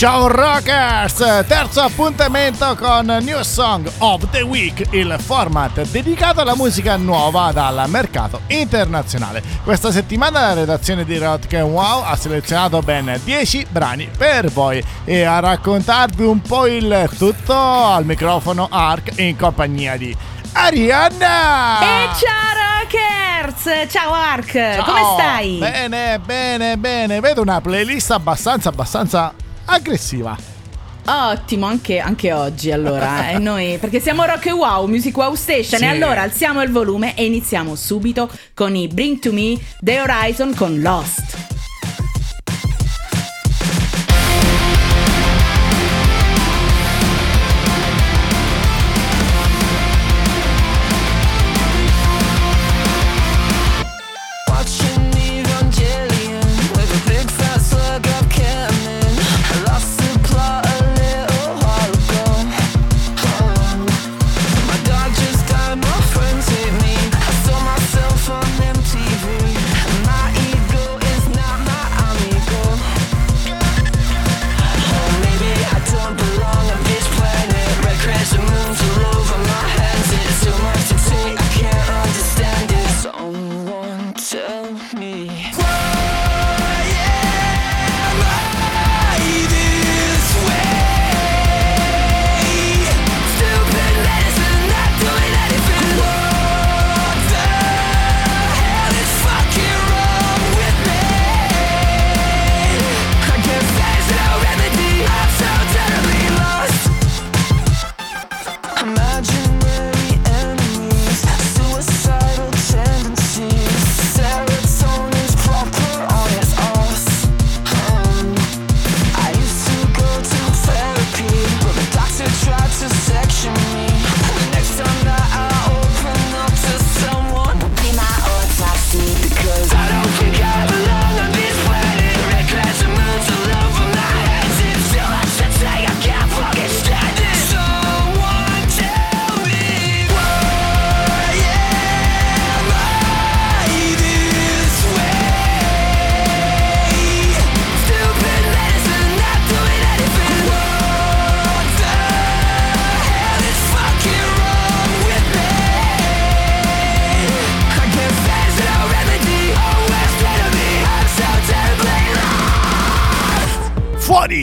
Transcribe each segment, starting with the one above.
Ciao Rockers! Terzo appuntamento con New Song of the Week, il format dedicato alla musica nuova dal mercato internazionale. Questa settimana la redazione di rockandwow ha selezionato ben 10 brani per voi e a raccontarvi un po' il tutto al microfono Ark in compagnia di Arianna! E ciao Rockers! Ciao Ark! Ciao. Come stai? Bene, vedo una playlist abbastanza aggressiva. Ottimo, anche oggi allora e noi, perché siamo Rock and Wow, Music Wow Station, sì. E allora alziamo il volume e iniziamo subito con i Bring To Me The Horizon con Lost.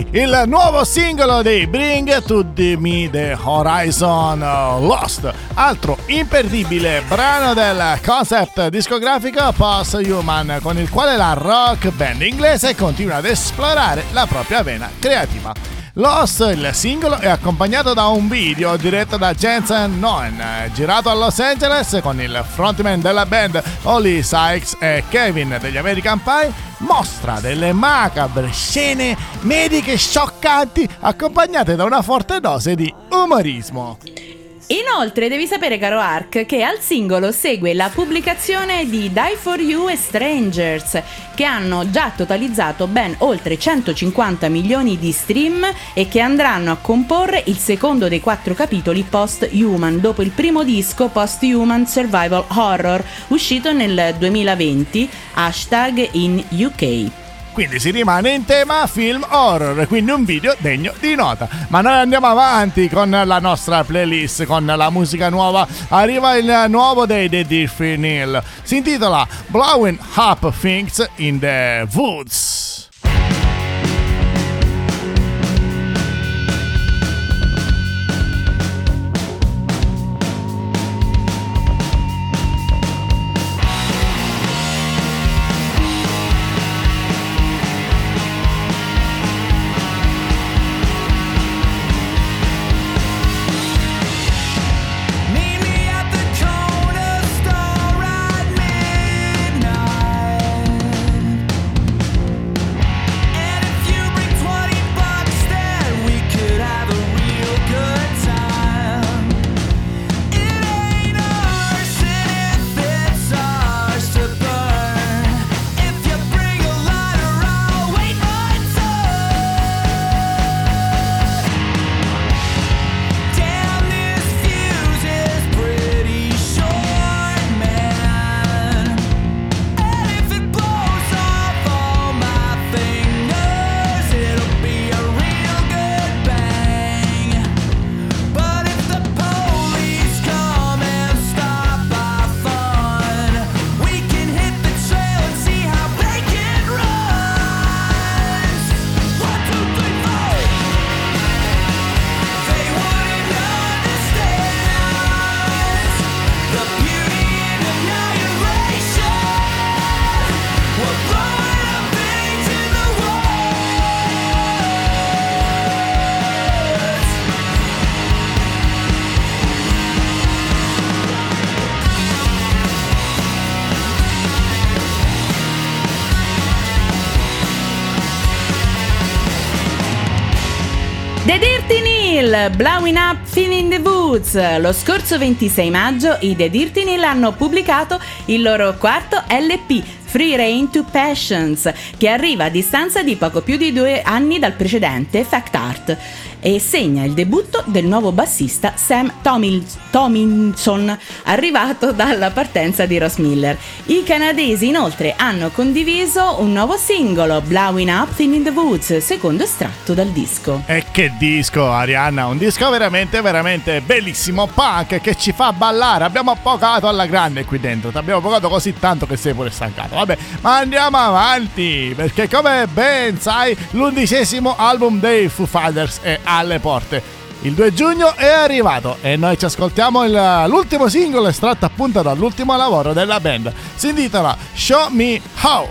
Il nuovo singolo dei Bring To Me The Horizon, Lost, altro imperdibile brano del concept discografico Post Human, con il quale la rock band inglese continua ad esplorare la propria vena creativa. Lost, il singolo, è accompagnato da un video diretto da Jensen Noen, girato a Los Angeles con il frontman della band Oli Sykes e Kevin degli American Pie. Mostra delle macabre scene mediche scioccanti accompagnate da una forte dose di umorismo. Inoltre devi sapere, caro Ark, che al singolo segue la pubblicazione di Die For You e Strangers, che hanno già totalizzato ben oltre 150 milioni di stream e che andranno a comporre il secondo dei 4 capitoli Post Human, dopo il primo disco Post Human Survival Horror, uscito nel 2020, #in UK. Quindi si rimane in tema film horror, quindi un video degno di nota. Ma noi andiamo avanti con la nostra playlist, con la musica nuova. Arriva il nuovo dei The Dirty Nil. Si intitola Blowing Up Things in the Woods. The Dirty Nil, Blowing Up Film in the Woods. Lo scorso 26 maggio i The Dirty Nil hanno pubblicato il loro quarto LP, Free Reign to Passions, che arriva a distanza di poco più di 2 anni dal precedente, Fact Art, e segna il debutto del nuovo bassista Sam Tomlinson, arrivato dalla partenza di Ross Miller. I canadesi inoltre hanno condiviso un nuovo singolo, Blowing Up Thing in the Woods, secondo estratto dal disco. E che disco, Arianna, un disco veramente veramente bellissimo, punk, che ci fa ballare. Abbiamo pocato alla grande qui dentro, ti abbiamo pocato così tanto che sei pure stancato. Vabbè, ma andiamo avanti, perché come ben sai l'11° album dei Foo Fighters è alle porte. Il 2 giugno è arrivato e noi ci ascoltiamo l'ultimo singolo estratto appunto dall'ultimo lavoro della band. Si intitola Show Me How.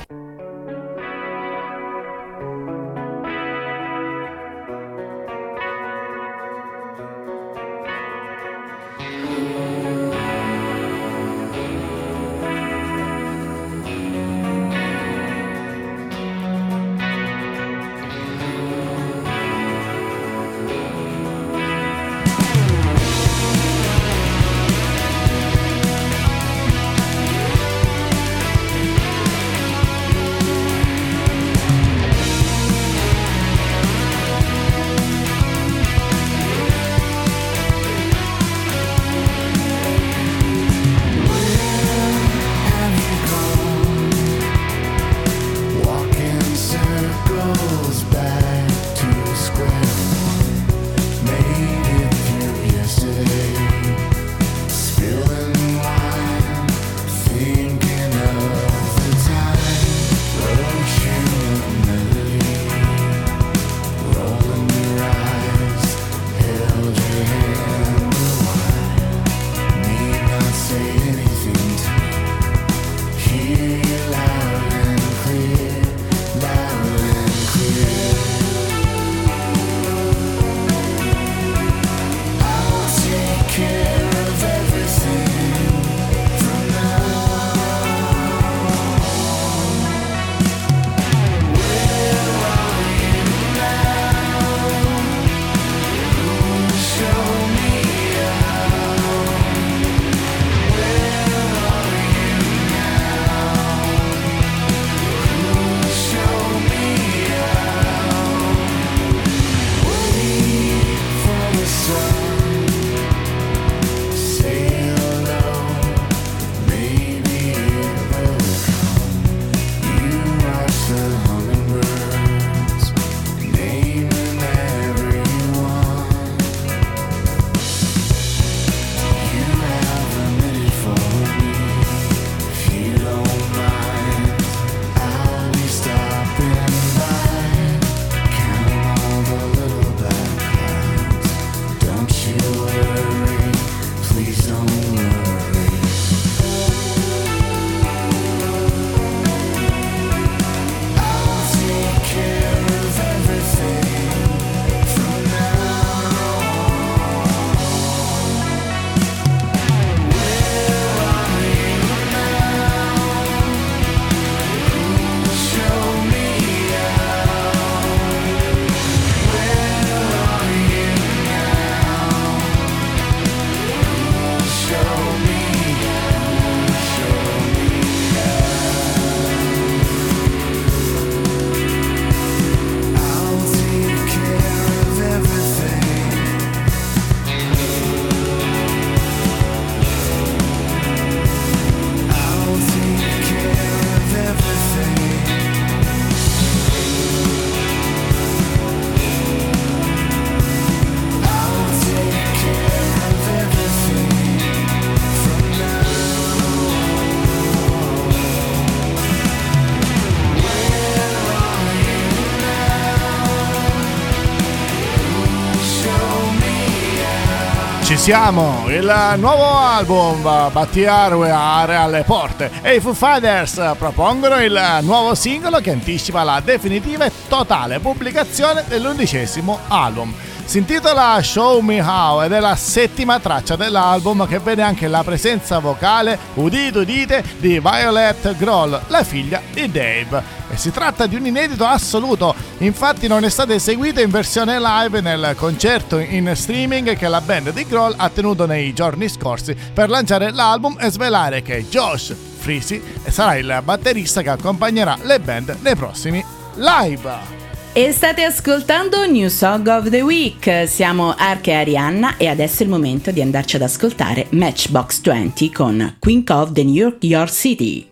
Siamo, il nuovo album WSTR è alle porte e i Foo Fighters propongono il nuovo singolo che anticipa la definitiva e totale pubblicazione dell'11° album. Si intitola Show Me How ed è la settima traccia dell'album, che vede anche la presenza vocale, udite udite, di Violet Grohl, la figlia di Dave. E si tratta di un inedito assoluto, infatti non è stata eseguita in versione live nel concerto in streaming che la band di Grohl ha tenuto nei giorni scorsi per lanciare l'album e svelare che Josh Frisi sarà il batterista che accompagnerà le band nei prossimi live. E state ascoltando New Song of the Week, siamo Arca e Arianna e adesso è il momento di andarci ad ascoltare Matchbox 20 con Queen of the New York City.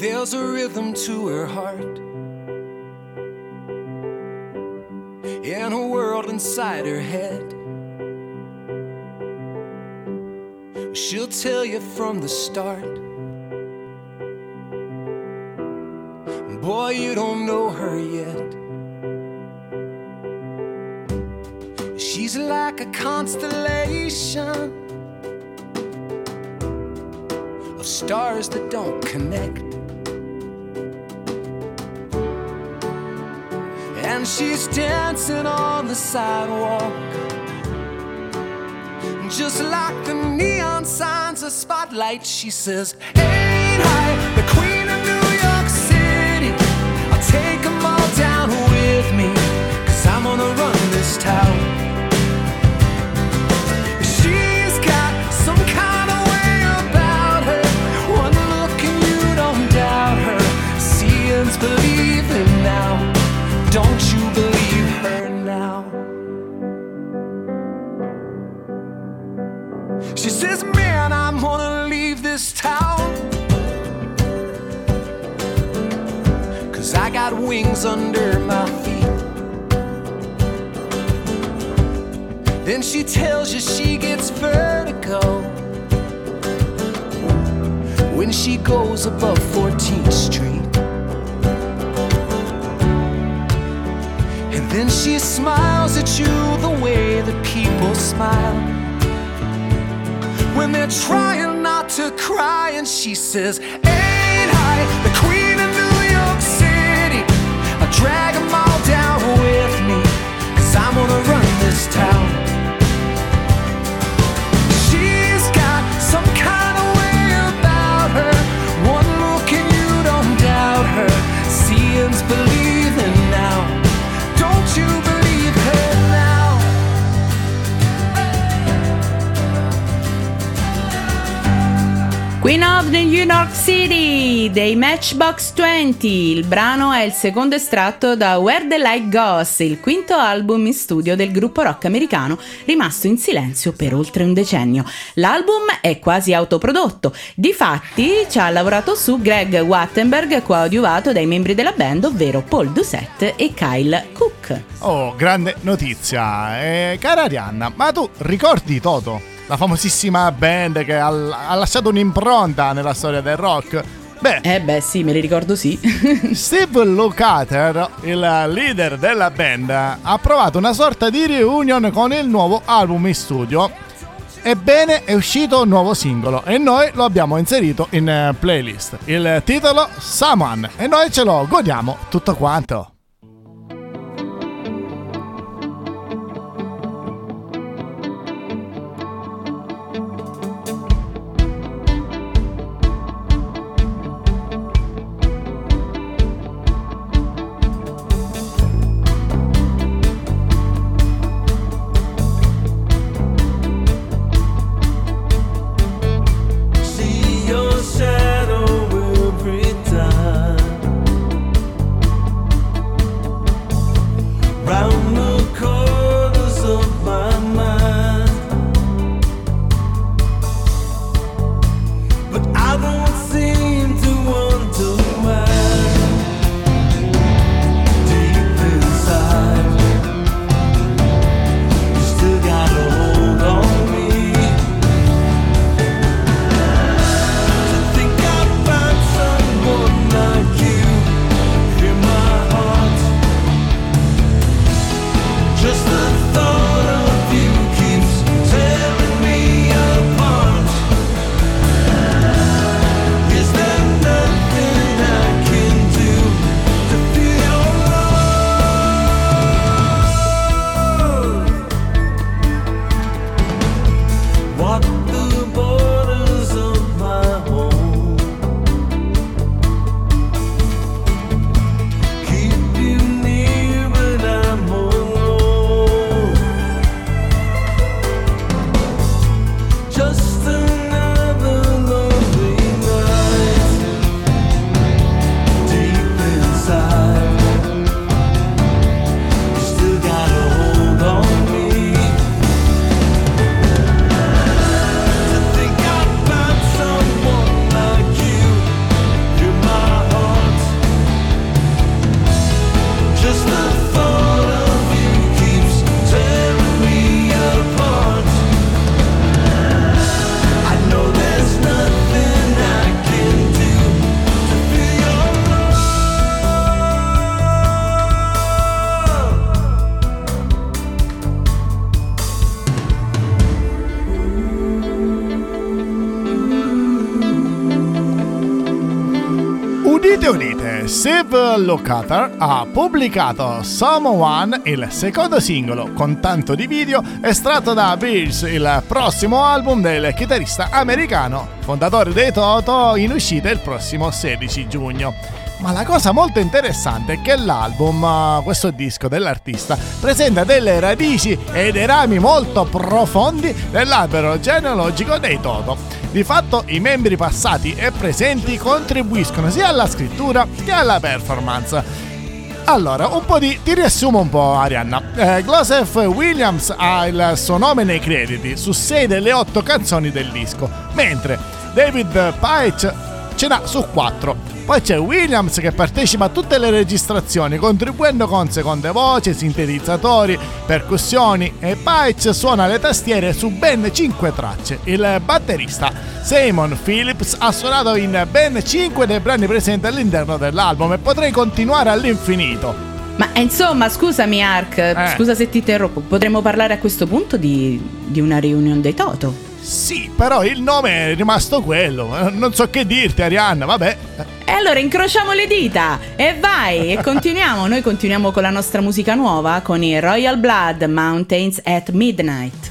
There's a rhythm to her heart, in a world inside her head. She'll tell you from the start, boy, you don't know her yet. She's like a constellation of stars that don't connect. And she's dancing on the sidewalk, just like the neon signs of spotlight. She says, ain't I the queen of New York City? I'll take them all down with me, 'cause I'm gonna run this town. She's got some kind of way about her, one look and you don't doubt her. Seeing's believing now, don't you believe her now? She says, man, I'm gonna leave this town, 'cause I got wings under my feet. Then she tells you she gets vertigo when she goes above 14th Street. Then she smiles at you the way that people smile when they're trying not to cry. And she says, ain't I the queen of New York City? I'll drag them all down with me, 'cause I'm gonna run this town. She's got some kind of way about her, one look and you don't doubt her. Seeing's believing now, don't you believe her now? Queen of the New York City dei Matchbox 20. Il brano è il secondo estratto da Where the Light Goes, il quinto album in studio del gruppo rock americano rimasto in silenzio per oltre un decennio. L'album è quasi autoprodotto, difatti ci ha lavorato su Greg Wattenberg, coadiuvato dai membri della band, ovvero Paul Doucette e Kyle Cook. Oh, grande notizia! Cara Arianna, ma tu ricordi Toto? La famosissima band che ha lasciato un'impronta nella storia del rock. Beh sì, me li ricordo, sì. Steve Lukather, il leader della band, ha provato una sorta di reunion con il nuovo album in studio. Ebbene, è uscito un nuovo singolo e noi lo abbiamo inserito in playlist. Il titolo Someone, e noi ce lo godiamo tutto quanto. Shadow every time. che Steve Lukather ha pubblicato Someone, il secondo singolo con tanto di video estratto da Bills, il prossimo album del chitarrista americano, fondatore dei Toto, in uscita il prossimo 16 giugno. Ma la cosa molto interessante è che l'album, questo disco dell'artista, presenta delle radici e dei rami molto profondi dell'albero genealogico dei Toto. Di fatto i membri passati e presenti contribuiscono sia alla scrittura che alla performance. Allora, ti riassumo un po', Arianna. Joseph Williams ha il suo nome nei crediti su 6 delle 8 canzoni del disco, mentre David Paich ce n'ha su 4. Poi c'è Williams che partecipa a tutte le registrazioni, contribuendo con seconde voci, sintetizzatori, percussioni, e Paich suona le tastiere su ben 5 tracce. Il batterista Simon Phillips ha suonato in ben 5 dei brani presenti all'interno dell'album, e potrei continuare all'infinito. Ma insomma, scusami Ark, scusa se ti interrompo, potremmo parlare a questo punto di una reunion dei Toto? Sì, però il nome è rimasto quello, non so che dirti Arianna, vabbè. E allora incrociamo le dita e vai, e continuiamo, noi continuiamo con la nostra musica nuova, con i Royal Blood, Mountains at Midnight.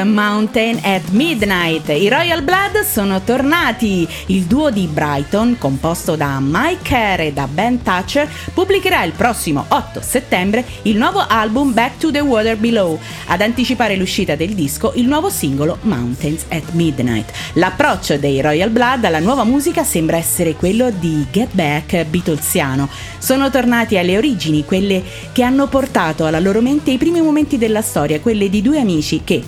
Mountain at Midnight. I Royal Blood sono tornati. Il duo di Brighton, composto da Mike Kerr e da Ben Thatcher, pubblicherà il prossimo 8 settembre il nuovo album Back to the Water Below. Ad anticipare l'uscita del disco, il nuovo singolo Mountains at Midnight. L'approccio dei Royal Blood alla nuova musica sembra essere quello di Get Back Beatlesiano. Sono tornati alle origini, quelle che hanno portato alla loro mente i primi momenti della storia, quelle di due amici che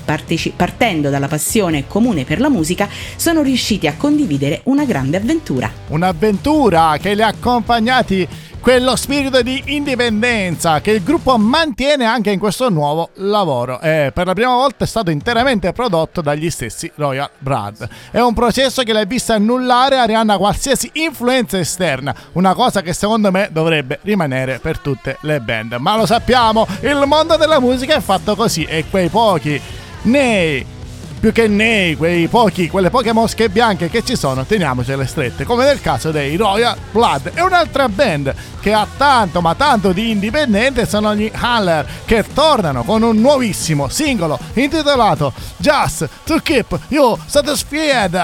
partendo dalla passione comune per la musica sono riusciti a condividere una grande avventura. Un'avventura che li ha accompagnati, quello spirito di indipendenza che il gruppo mantiene anche in questo nuovo lavoro, e per la prima volta è stato interamente prodotto dagli stessi Royal Blood. È un processo che l'ha vista annullare, Arianna, qualsiasi influenza esterna, una cosa che secondo me dovrebbe rimanere per tutte le band, ma lo sappiamo, il mondo della musica è fatto così, e quelle poche mosche bianche che ci sono teniamocele strette, come nel caso dei Royal Blood. È un'altra band che ha tanto ma tanto di indipendente, sono gli Inhaler, che tornano con un nuovissimo singolo intitolato Just to Keep You Satisfied.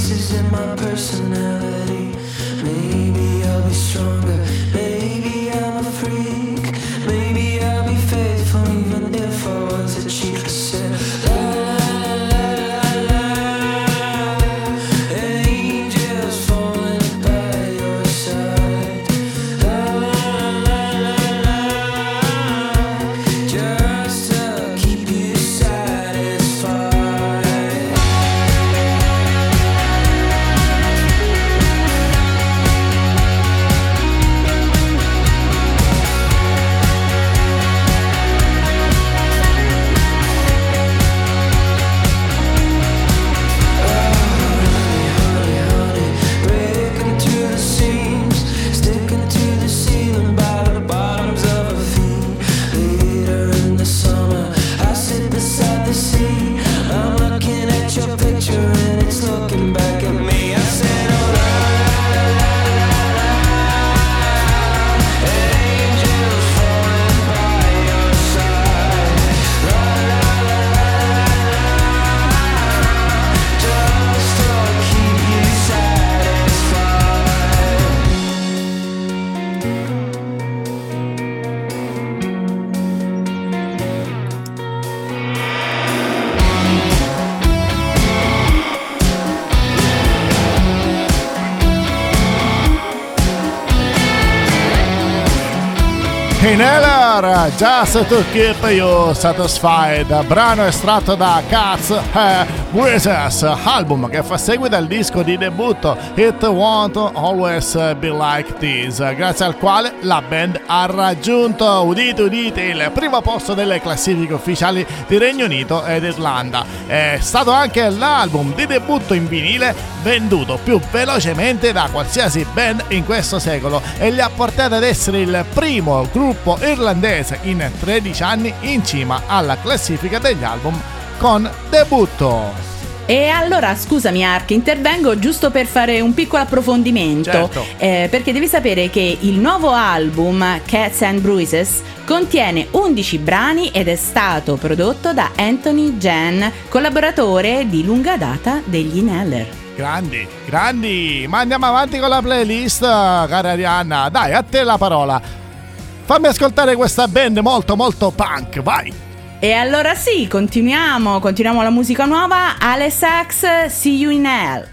pieces in my personality. Maybe I'll be stronger, maybe I'm a freak, maybe I'll be faithful even if I was a cheat. I said Inhaler, Just To Keep You Satisfied, brano estratto da Cats Wizards, album che fa seguito al disco di debutto It Won't Always Be Like This, grazie al quale la band ha raggiunto, udite udite, il primo posto delle classifiche ufficiali di Regno Unito ed Irlanda. È stato anche l'album di debutto in vinile venduto più velocemente da qualsiasi band in questo secolo e li ha portati ad essere il primo gruppo irlandese in 13 anni in cima alla classifica degli album con debutto. E allora scusami Ark, intervengo giusto per fare un piccolo approfondimento, certo. Perché devi sapere che il nuovo album Cats and Bruises contiene 11 brani ed è stato prodotto da Anthony Jen, collaboratore di lunga data degli Inhaler. Grandi, grandi, ma andiamo avanti con la playlist, cara Arianna, dai, a te la parola, fammi ascoltare questa band molto molto punk, vai! E allora sì, continuiamo la musica nuova, Oli Sykes, See You In Hell.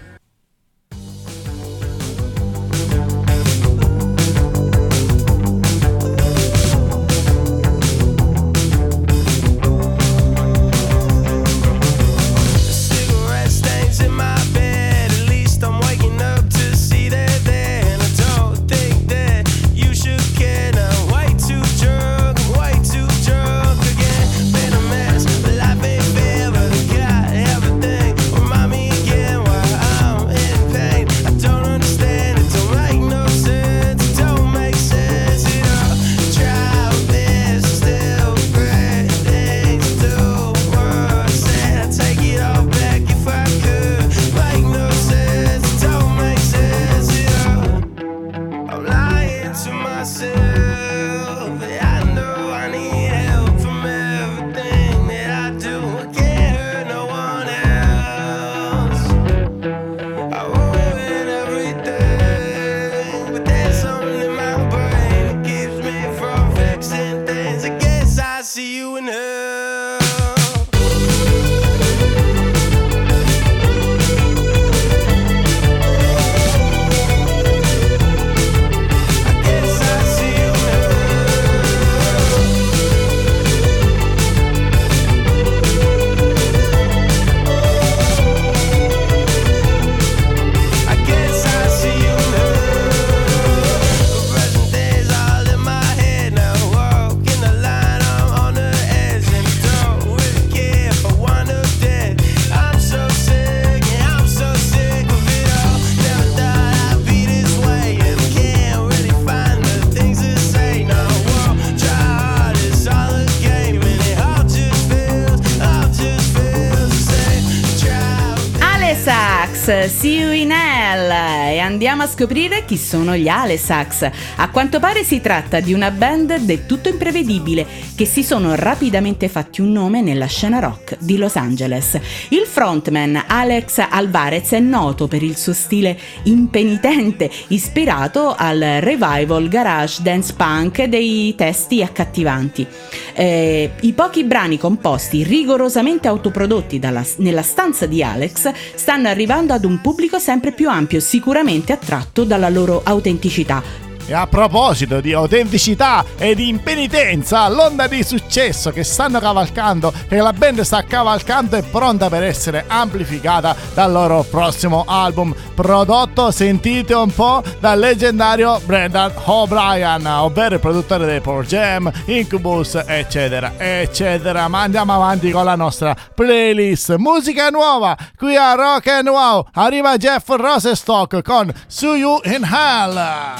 Sykes, See You in Hell, e andiamo a scoprire chi sono gli Ale Sykes. A quanto pare si tratta di una band del tutto imprevedibile che si sono rapidamente fatti un nome nella scena rock di Los Angeles. Il frontman Alex Alvarez è noto per il suo stile impenitente, ispirato al revival garage dance punk dei testi accattivanti. I pochi brani composti rigorosamente autoprodotti nella stanza di Alex stanno arrivando ad un pubblico sempre più ampio, sicuramente attratto dalla loro autenticità. E a proposito di autenticità e di impenitenza, l'onda di successo che stanno cavalcando, che la band sta cavalcando, è pronta per essere amplificata dal loro prossimo album, prodotto, sentite un po', dal leggendario Brendan O'Brien, ovvero il produttore dei Pearl Jam, Incubus, eccetera, eccetera. Ma andiamo avanti con la nostra playlist. Musica nuova, qui a Rock and Wow, arriva Jeff Rosenstock con See You in Hell.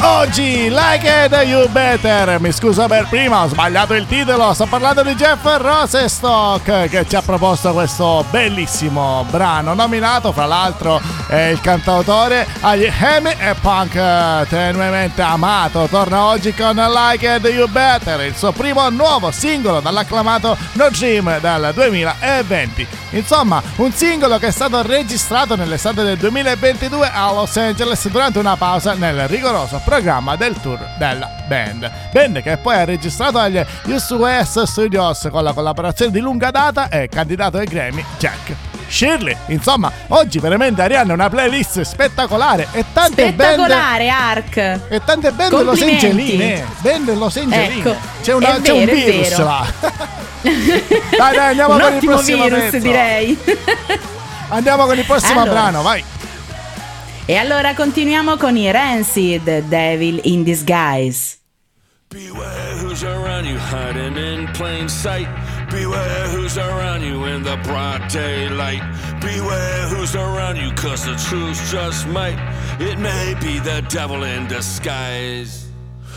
Oggi, Like It You Better. Mi scuso per prima, ho sbagliato il titolo. Sto parlando di Jeff Rosenstock, che ci ha proposto questo bellissimo brano, nominato fra l'altro il cantautore agli Emmy e punk tenuemente amato. Torna oggi con Like It You Better, il suo primo nuovo singolo dall'acclamato No Dream dal 2020. Insomma, un singolo che è stato registrato nell'estate del 2022 a Los Angeles durante una pausa nel rigoroso programma del tour della band che poi ha registrato agli US Studios con la collaborazione di lunga data e candidato ai Grammy Jack Shirley. Insomma, oggi veramente Arianna una playlist spettacolare e tante spettacolare, band Ark e tante band Los Angeline, ecco, c'è un virus là. dai andiamo con il prossimo virus, direi. Andiamo con il prossimo brano, vai. E allora continuiamo con i Rancid, Devil in Disguise. Beware who's around you hiding in plain sight. Beware who's around you in the broad daylight. Beware who's around you cause the truth just might. It may be the devil in disguise.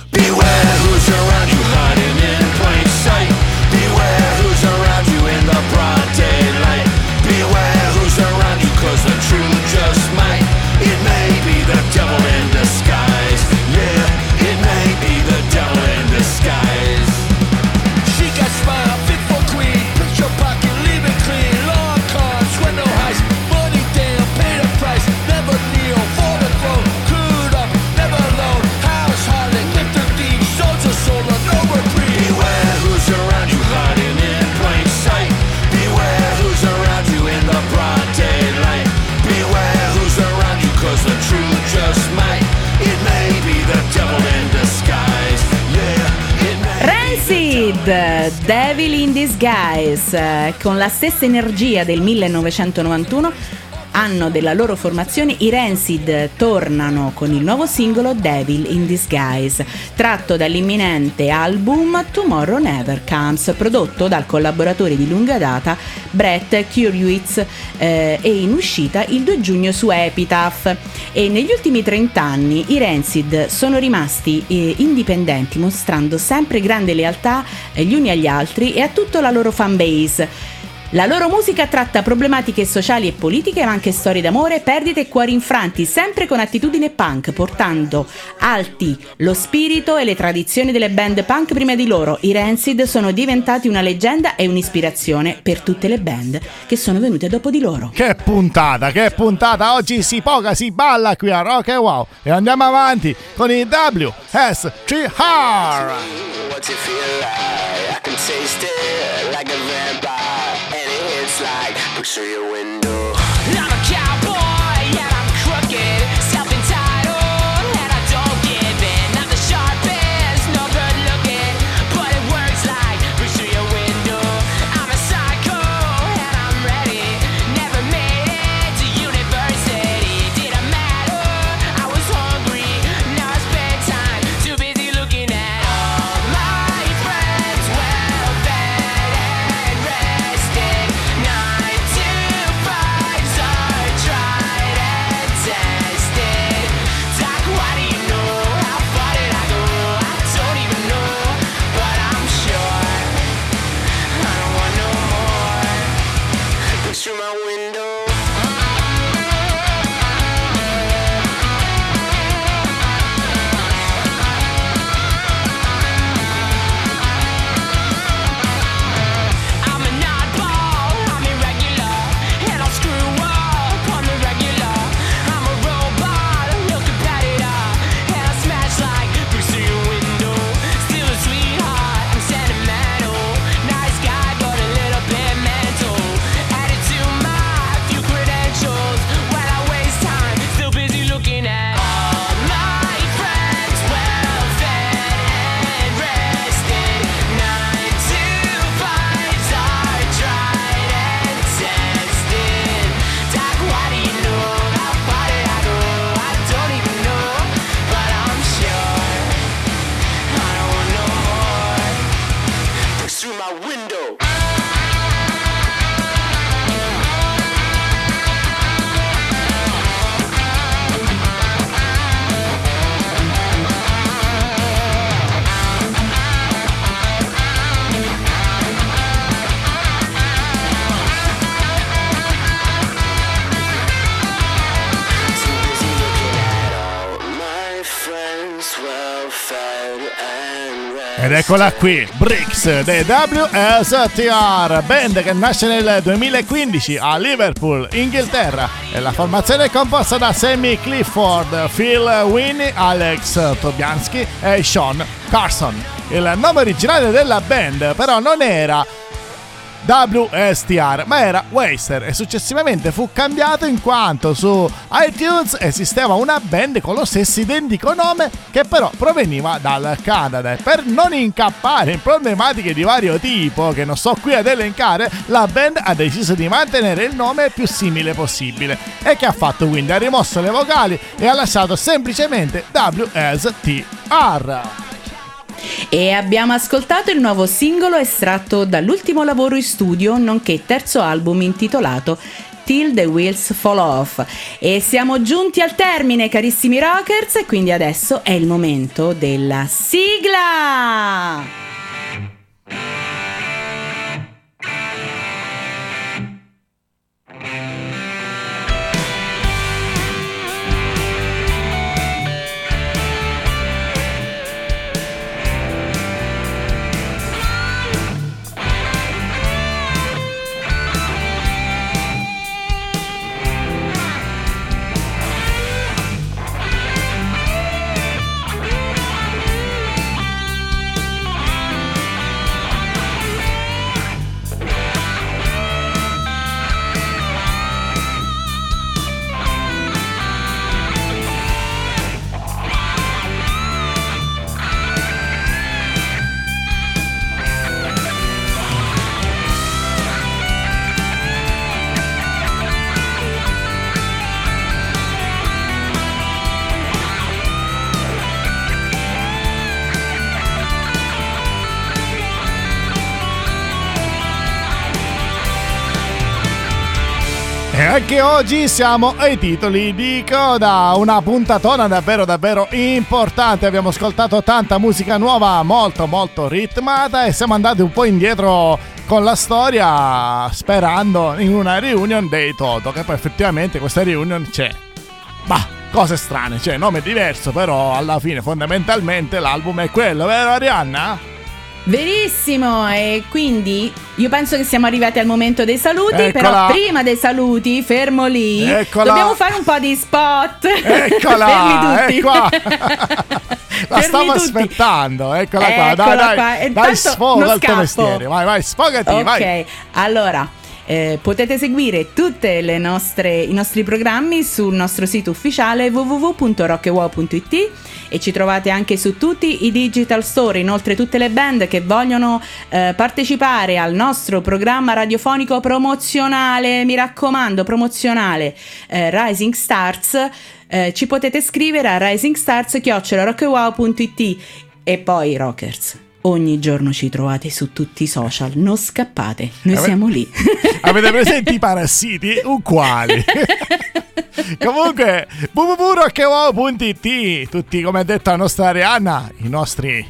Beware who's around you hiding in plain sight. Beware who's around you in the broad daylight. Beware who's around you cause the truth just might. It may be the devil in disguise. Yeah, it may be the devil in disguise. She got smile, fit for queen. Put your pocket, leave it clean. Long cons, with no heist. Money down, pay the price. Never kneel for the throne. Clued up, never alone. House harlot, lift her deep. Soldier, solar, no reprieve. Beware who's around you hiding in plain sight. Beware who's around you in the broad daylight. Beware who's around you cause the truth just might. It may be the devil in disguise. Yeah, it may Rancid, Devil in Disguise, con la stessa energia del 1991 anno della loro formazione, i Rancid tornano con il nuovo singolo Devil in Disguise, tratto dall'imminente album Tomorrow Never Comes, prodotto dal collaboratore di lunga data Brett Kurewitz, e in uscita il 2 giugno su Epitaph. E negli ultimi 30 anni i Rancid sono rimasti indipendenti, mostrando sempre grande lealtà gli uni agli altri e a tutta la loro fanbase. La loro musica tratta problematiche sociali e politiche, ma anche storie d'amore, perdite e cuori infranti, sempre con attitudine punk, portando alti lo spirito e le tradizioni delle band punk prima di loro. I Rancid sono diventati una leggenda e un'ispirazione per tutte le band che sono venute dopo di loro. Che puntata, che puntata! Oggi si poca, si balla qui a Rock and Wow, e andiamo avanti con i WSTR. Like push through your window. I'm a cowboy, yet I'm crooked, self-entitled, and I don't give in. I'm the sharpest, no good looking, but it works like push through your window. I'm a psycho, and I'm ready. Never made it to university. Didn't matter, I was hungry. Now I spend time, too busy looking at all my friends, well fed and rested. Ed eccola qui, Bricks dei WSTR, band che nasce nel 2015 a Liverpool, Inghilterra, e la formazione è composta da Sammy Clifford, Phil Winnie, Alex Tobianski e Sean Carson. Il nome originale della band però non era WSTR, ma era Waster, e successivamente fu cambiato in quanto su iTunes esisteva una band con lo stesso identico nome che però proveniva dal Canada, e per non incappare in problematiche di vario tipo che non sto qui ad elencare, la band ha deciso di mantenere il nome più simile possibile. E che ha fatto quindi? Ha rimosso le vocali e ha lasciato semplicemente WSTR. E abbiamo ascoltato il nuovo singolo estratto dall'ultimo lavoro in studio, nonché terzo album, intitolato Till the Wheels Fall Off. E siamo giunti al termine, carissimi rockers, e quindi adesso è il momento della sigla! E anche oggi siamo ai titoli di coda, una puntatona davvero importante. Abbiamo ascoltato tanta musica nuova, molto ritmata, e siamo andati un po' indietro con la storia sperando in una reunion dei Toto, che poi effettivamente questa reunion c'è. Bah, cose strane, cioè nome diverso, però alla fine fondamentalmente l'album è quello, vero Arianna? Verissimo, e quindi io penso che siamo arrivati al momento dei saluti. Eccola. Però prima dei saluti, fermo lì, eccola, dobbiamo fare un po' di spot. Eccola, fermi tutti. Eccola, la stavo aspettando, eccola qua, dai, dai, sfoga il tuo mestiere, vai, sfogati, okay. Vai. Ok, allora... potete seguire tutte le nostre i nostri programmi sul nostro sito ufficiale www.rockandwow.it e ci trovate anche su tutti i digital store. Inoltre tutte le band che vogliono partecipare al nostro programma radiofonico promozionale, mi raccomando promozionale, Rising Stars, ci potete scrivere a risingstars@rockandwow.it. E poi rockers, ogni giorno ci trovate su tutti i social, non scappate, noi siamo lì. Avete presenti i parassiti? Uguali. Comunque, www.rockandwow.it, tutti, come ha detto la nostra Arianna, i nostri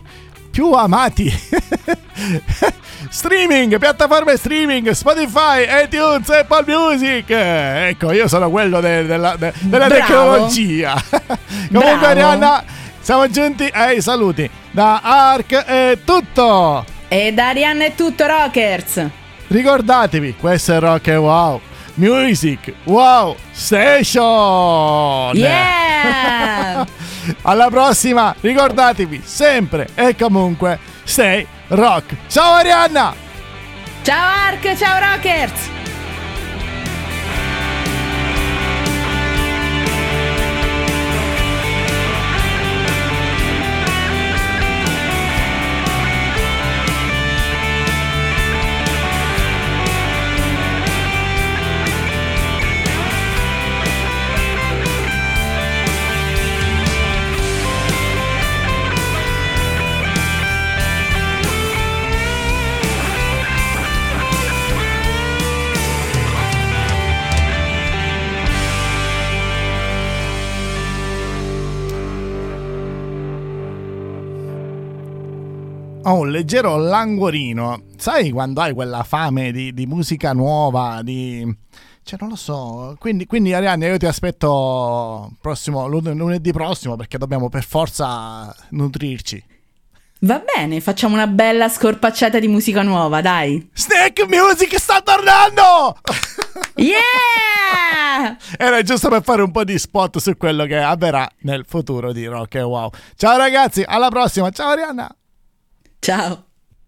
più amati streaming, piattaforme streaming, Spotify, iTunes, Apple Music. Ecco, io sono quello della tecnologia. Comunque, Arianna, siamo giunti ai saluti. Da Ark è tutto! E da Arianna è tutto, rockers! Ricordatevi, questo è Rock and Wow! Music Wow Station! Yeah! Alla prossima, ricordatevi sempre e comunque, stay rock! Ciao Arianna! Ciao Ark, ciao rockers! Ho un leggero languorino. Sai quando hai quella fame di musica nuova, cioè non lo so. Quindi Arianna, io ti aspetto lunedì prossimo, perché dobbiamo per forza nutrirci. Va bene, facciamo una bella scorpacciata di musica nuova, dai. Snack Music sta tornando! Yeah! Era giusto per fare un po' di spot su quello che avverrà nel futuro di Rock and Wow. Ciao ragazzi, alla prossima. Ciao Arianna. Ciao.